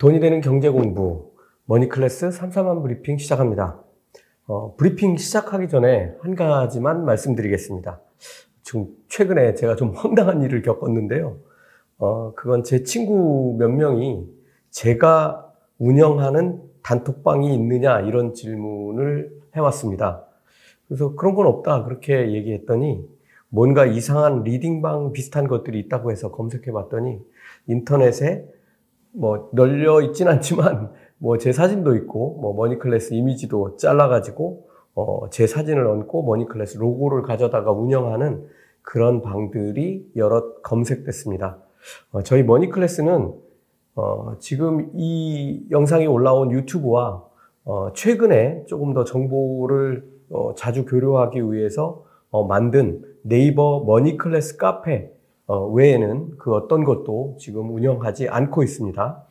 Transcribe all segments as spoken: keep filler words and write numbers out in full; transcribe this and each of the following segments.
돈이 되는 경제 공부, 머니클래스 삼삼한 브리핑 시작합니다. 어, 브리핑 시작하기 전에 한 가지만 말씀드리겠습니다. 지금 최근에 제가 좀 황당한 일을 겪었는데요. 어, 그건 제 친구 몇 명이 제가 운영하는 단톡방이 있느냐 이런 질문을 해왔습니다. 그래서 그런 건 없다 그렇게 얘기했더니 뭔가 이상한 리딩방 비슷한 것들이 있다고 해서 검색해 봤더니 인터넷에 뭐 널려 있진 않지만 뭐 제 사진도 있고 뭐 머니클래스 이미지도 잘라가지고 어 제 사진을 얹고 머니클래스 로고를 가져다가 운영하는 그런 방들이 여럿 검색됐습니다. 어 저희 머니클래스는 어 지금 이 영상이 올라온 유튜브와 어 최근에 조금 더 정보를 어 자주 교류하기 위해서 어 만든 네이버 머니클래스 카페 어, 외에는 그 어떤 것도 지금 운영하지 않고 있습니다.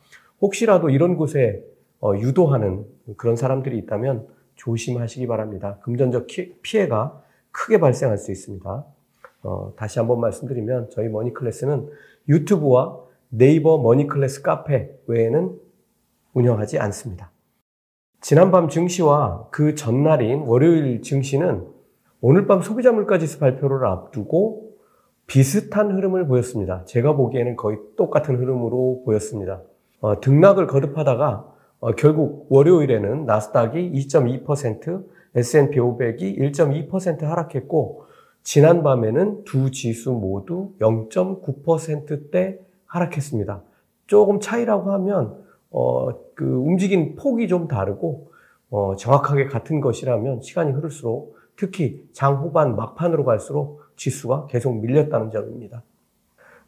혹시라도 이런 곳에 어, 유도하는 그런 사람들이 있다면 조심하시기 바랍니다. 금전적 피해가 크게 발생할 수 있습니다. 어, 다시 한번 말씀드리면 저희 머니클래스는 유튜브와 네이버 머니클래스 카페 외에는 운영하지 않습니다. 지난밤 증시와 그 전날인 월요일 증시는 오늘 밤 소비자 물가지수 발표를 앞두고 비슷한 흐름을 보였습니다. 제가 보기에는 거의 똑같은 흐름으로 보였습니다. 어, 등락을 거듭하다가 어, 결국 월요일에는 나스닥이 이 점 이 퍼센트, 에스 앤 피 오백이 일 점 이 퍼센트 하락했고 지난밤에는 두 지수 모두 영 점 구 퍼센트대 하락했습니다. 조금 차이라고 하면 어, 그 움직인 폭이 좀 다르고 어, 정확하게 같은 것이라면 시간이 흐를수록 특히 장 후반 막판으로 갈수록 지수가 계속 밀렸다는 점입니다.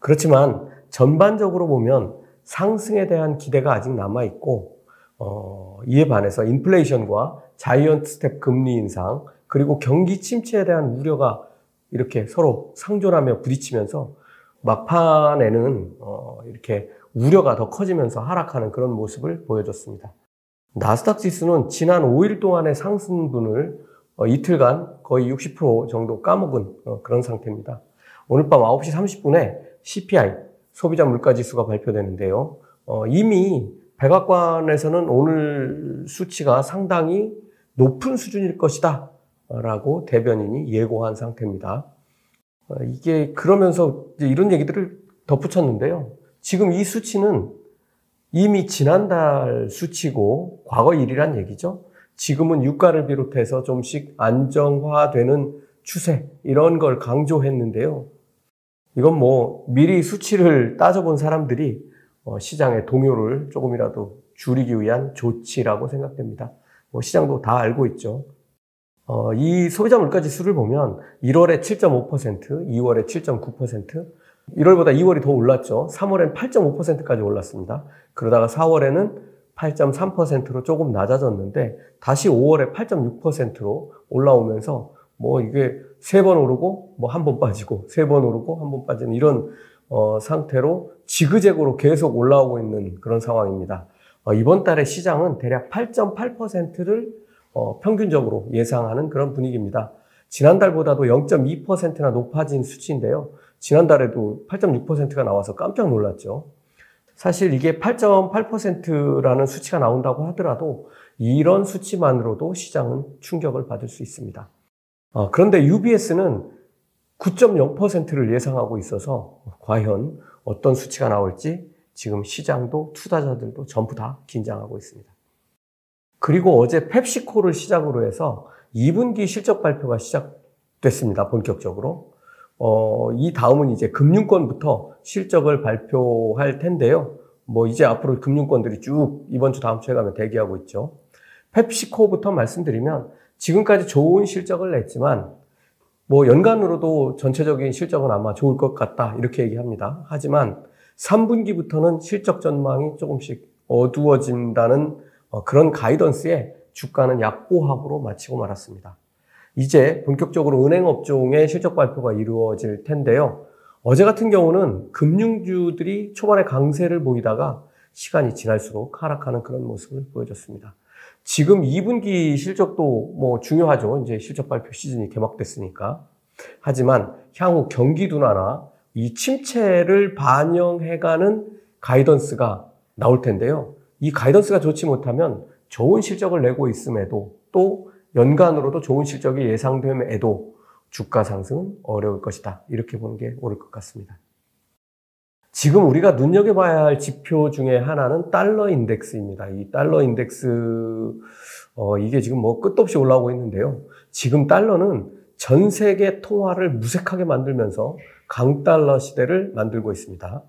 그렇지만 전반적으로 보면 상승에 대한 기대가 아직 남아있고 어, 이에 반해서 인플레이션과 자이언트 스텝 금리 인상 그리고 경기 침체에 대한 우려가 이렇게 서로 상존하며 부딪히면서 막판에는 어, 이렇게 우려가 더 커지면서 하락하는 그런 모습을 보여줬습니다. 나스닥 지수는 지난 오 일 동안의 상승분을 어, 이틀간 거의 육십 퍼센트 정도 까먹은 어, 그런 상태입니다. 오늘 밤 아홉 시 삼십 분에 씨 피 아이, 소비자 물가지수가 발표되는데요. 어, 이미 백악관에서는 오늘 수치가 상당히 높은 수준일 것이다 라고 대변인이 예고한 상태입니다. 어, 이게 그러면서 이제 이런 얘기들을 덧붙였는데요. 지금 이 수치는 이미 지난달 수치고 과거 일이란 얘기죠. 지금은 유가를 비롯해서 좀씩 안정화되는 추세 이런 걸 강조했는데요. 이건 뭐 미리 수치를 따져본 사람들이 시장의 동요를 조금이라도 줄이기 위한 조치라고 생각됩니다. 뭐 시장도 다 알고 있죠. 어, 이 소비자 물가지수를 보면 일월에 칠 점 오 퍼센트, 이월에 칠 점 구 퍼센트, 일월보다 이월이 더 올랐죠. 삼월엔 팔 점 오 퍼센트까지 올랐습니다. 그러다가 사월에는 팔 점 삼 퍼센트로 조금 낮아졌는데 다시 오월에 팔 점 육 퍼센트로 올라오면서 뭐 이게 세 번 오르고 뭐 한 번 빠지고 세 번 오르고 한 번 빠지는 이런 어, 상태로 지그재그로 계속 올라오고 있는 그런 상황입니다. 어, 이번 달에 시장은 대략 팔 점 팔 퍼센트를 어, 평균적으로 예상하는 그런 분위기입니다. 지난달보다도 영 점 이 퍼센트나 높아진 수치인데요. 지난달에도 팔 점 육 퍼센트가 나와서 깜짝 놀랐죠. 사실 이게 팔 점 팔 퍼센트라는 수치가 나온다고 하더라도 이런 수치만으로도 시장은 충격을 받을 수 있습니다. 어, 그런데 유 비 에스는 구 점 영 퍼센트를 예상하고 있어서 과연 어떤 수치가 나올지 지금 시장도 투자자들도 전부 다 긴장하고 있습니다. 그리고 어제 펩시코를 시작으로 해서 이 분기 실적 발표가 시작됐습니다. 본격적으로. 어, 이 다음은 이제 금융권부터 실적을 발표할 텐데요. 뭐 이제 앞으로 금융권들이 쭉 이번 주 다음 주에 가면 대기하고 있죠. 펩시코부터 말씀드리면 지금까지 좋은 실적을 냈지만 뭐 연간으로도 전체적인 실적은 아마 좋을 것 같다 이렇게 얘기합니다. 하지만 삼 분기부터는 실적 전망이 조금씩 어두워진다는 그런 가이던스에 주가는 약보합으로 마치고 말았습니다. 이제 본격적으로 은행업종의 실적 발표가 이루어질 텐데요. 어제 같은 경우는 금융주들이 초반에 강세를 보이다가 시간이 지날수록 하락하는 그런 모습을 보여줬습니다. 지금 이 분기 실적도 뭐 중요하죠. 이제 실적 발표 시즌이 개막됐으니까. 하지만 향후 경기 둔화나 이 침체를 반영해가는 가이던스가 나올 텐데요. 이 가이던스가 좋지 못하면 좋은 실적을 내고 있음에도 또 연간으로도 좋은 실적이 예상됨에도 주가 상승은 어려울 것이다. 이렇게 보는 게 옳을 것 같습니다. 지금 우리가 눈여겨봐야 할 지표 중에 하나는 달러 인덱스입니다. 이 달러 인덱스, 어, 이게 지금 뭐 끝도 없이 올라오고 있는데요. 지금 달러는 전 세계 통화를 무색하게 만들면서 강달러 시대를 만들고 있습니다.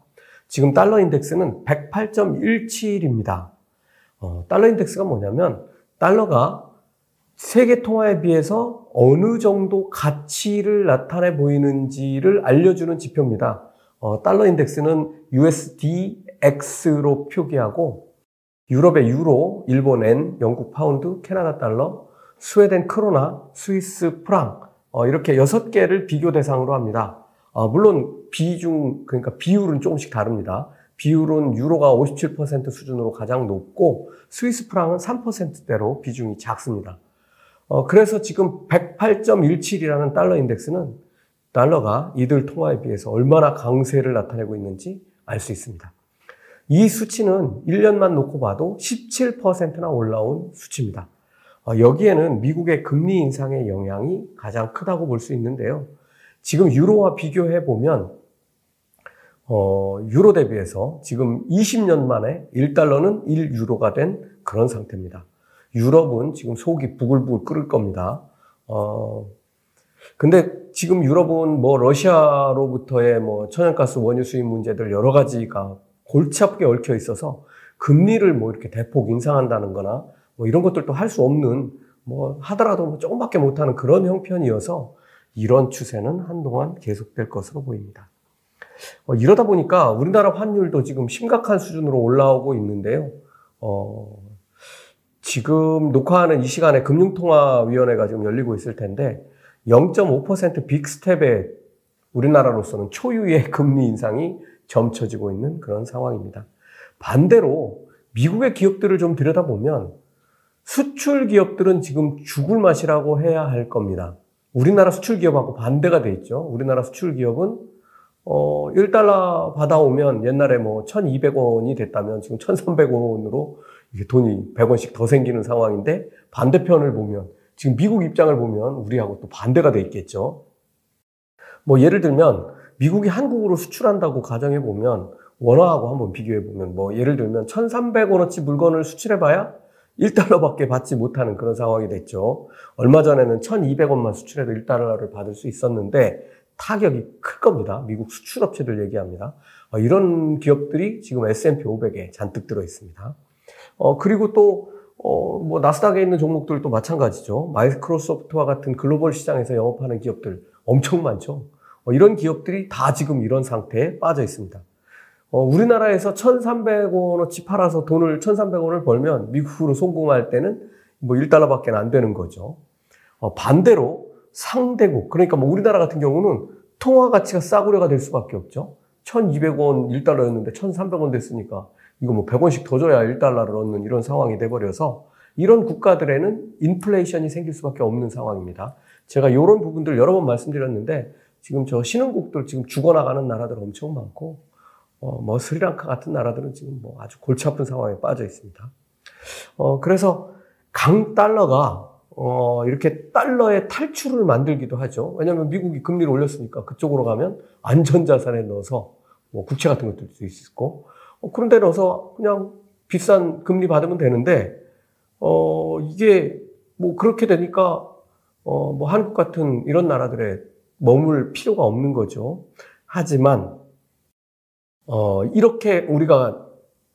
지금 달러 인덱스는 백팔 점 일칠입니다. 어, 달러 인덱스가 뭐냐면 달러가 세계 통화에 비해서 어느 정도 가치를 나타내 보이는지를 알려주는 지표입니다. 어, 달러 인덱스는 유에스디 엑스로 표기하고 유럽의 유로, 일본 엔, 영국 파운드, 캐나다 달러, 스웨덴 크로나, 스위스 프랑 어, 이렇게 여섯 개를 비교 대상으로 합니다. 어, 물론 비중, 그러니까 비율은 조금씩 다릅니다. 비율은 유로가 오십칠 퍼센트 수준으로 가장 높고 스위스 프랑은 삼 퍼센트대로 비중이 작습니다. 어, 그래서 지금 백팔 점 일칠이라는 달러 인덱스는 달러가 이들 통화에 비해서 얼마나 강세를 나타내고 있는지 알 수 있습니다. 이 수치는 일 년만 놓고 봐도 십칠 퍼센트나 올라온 수치입니다. 어, 여기에는 미국의 금리 인상의 영향이 가장 크다고 볼 수 있는데요. 지금 유로와 비교해 보면 어, 유로 대비해서 지금 이십 년 만에 일 달러는 일 유로가 된 그런 상태입니다. 유럽은 지금 속이 부글부글 끓을 겁니다. 어, 근데 지금 유럽은 뭐 러시아로부터의 뭐 천연가스 원유 수입 문제들 여러 가지가 골치 아프게 얽혀 있어서 금리를 뭐 이렇게 대폭 인상한다는 거나 뭐 이런 것들도 할 수 없는 뭐 하더라도 뭐 조금밖에 못하는 그런 형편이어서 이런 추세는 한동안 계속될 것으로 보입니다. 어, 이러다 보니까 우리나라 환율도 지금 심각한 수준으로 올라오고 있는데요. 어, 지금 녹화하는 이 시간에 금융통화위원회가 지금 열리고 있을 텐데 영 점 오 퍼센트 빅스텝에 우리나라로서는 초유의 금리 인상이 점쳐지고 있는 그런 상황입니다. 반대로 미국의 기업들을 좀 들여다보면 수출 기업들은 지금 죽을 맛이라고 해야 할 겁니다. 우리나라 수출 기업하고 반대가 돼 있죠. 우리나라 수출 기업은 어, 일 달러 받아오면 옛날에 뭐 천이백 원이 됐다면 지금 천삼백 원으로 이게 돈이 백 원씩 더 생기는 상황인데 반대편을 보면 지금 미국 입장을 보면 우리하고 또 반대가 돼 있겠죠. 뭐 예를 들면 미국이 한국으로 수출한다고 가정해 보면 원화하고 한번 비교해 보면 뭐 예를 들면 천삼백 원어치 물건을 수출해봐야 일 달러밖에 받지 못하는 그런 상황이 됐죠. 얼마 전에는 천이백 원만 수출해도 일 달러를 받을 수 있었는데 타격이 클 겁니다. 미국 수출업체들 얘기합니다. 어, 이런 기업들이 지금 에스 앤 피 오백에 잔뜩 들어 있습니다. 어, 그리고 또 어, 뭐 나스닥에 있는 종목들도 마찬가지죠. 마이크로소프트와 같은 글로벌 시장에서 영업하는 기업들 엄청 많죠. 어, 이런 기업들이 다 지금 이런 상태에 빠져 있습니다. 어, 우리나라에서 천삼백 원어치 팔아서 돈을 천삼백 원을 벌면 미국으로 송금할 때는 뭐 일 달러밖에 안 되는 거죠. 어, 반대로 상대국, 그러니까 뭐 우리나라 같은 경우는 통화 가치가 싸구려가 될 수밖에 없죠. 천이백 원 일 달러였는데 천삼백 원 됐으니까 이거 뭐 백 원씩 더 줘야 일 달러를 얻는 이런 상황이 돼버려서 이런 국가들에는 인플레이션이 생길 수밖에 없는 상황입니다. 제가 이런 부분들 여러 번 말씀드렸는데 지금 저 신흥국들 지금 죽어나가는 나라들 엄청 많고 어 뭐 스리랑카 같은 나라들은 지금 뭐 아주 골치 아픈 상황에 빠져 있습니다. 어 그래서 강 달러가 어, 이렇게 달러의 탈출을 만들기도 하죠. 왜냐면 미국이 금리를 올렸으니까 그쪽으로 가면 안전자산에 넣어서 뭐 국채 같은 것도 들 수 있고, 어, 그런 데 넣어서 그냥 비싼 금리 받으면 되는데, 어, 이게 뭐 그렇게 되니까, 어, 뭐 한국 같은 이런 나라들에 머물 필요가 없는 거죠. 하지만, 어, 이렇게 우리가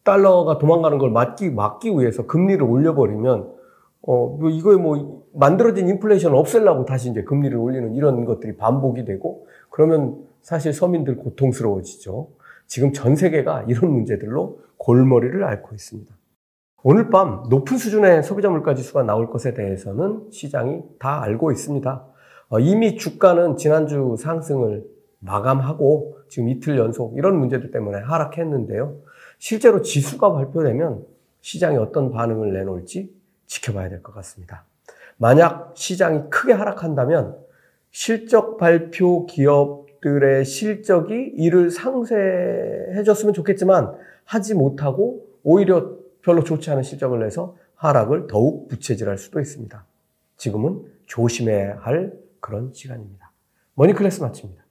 달러가 도망가는 걸 막기, 막기 위해서 금리를 올려버리면 어, 이거에 뭐, 만들어진 인플레이션을 없애려고 다시 이제 금리를 올리는 이런 것들이 반복이 되고, 그러면 사실 서민들 고통스러워지죠. 지금 전 세계가 이런 문제들로 골머리를 앓고 있습니다. 오늘 밤 높은 수준의 소비자 물가 지수가 나올 것에 대해서는 시장이 다 알고 있습니다. 어, 이미 주가는 지난주 상승을 마감하고, 지금 이틀 연속 이런 문제들 때문에 하락했는데요. 실제로 지수가 발표되면 시장이 어떤 반응을 내놓을지 지켜봐야 될 것 같습니다. 만약 시장이 크게 하락한다면 실적 발표 기업들의 실적이 이를 상쇄해줬으면 좋겠지만 하지 못하고 오히려 별로 좋지 않은 실적을 내서 하락을 더욱 부채질할 수도 있습니다. 지금은 조심해야 할 그런 시간입니다. 머니클래스 마칩니다.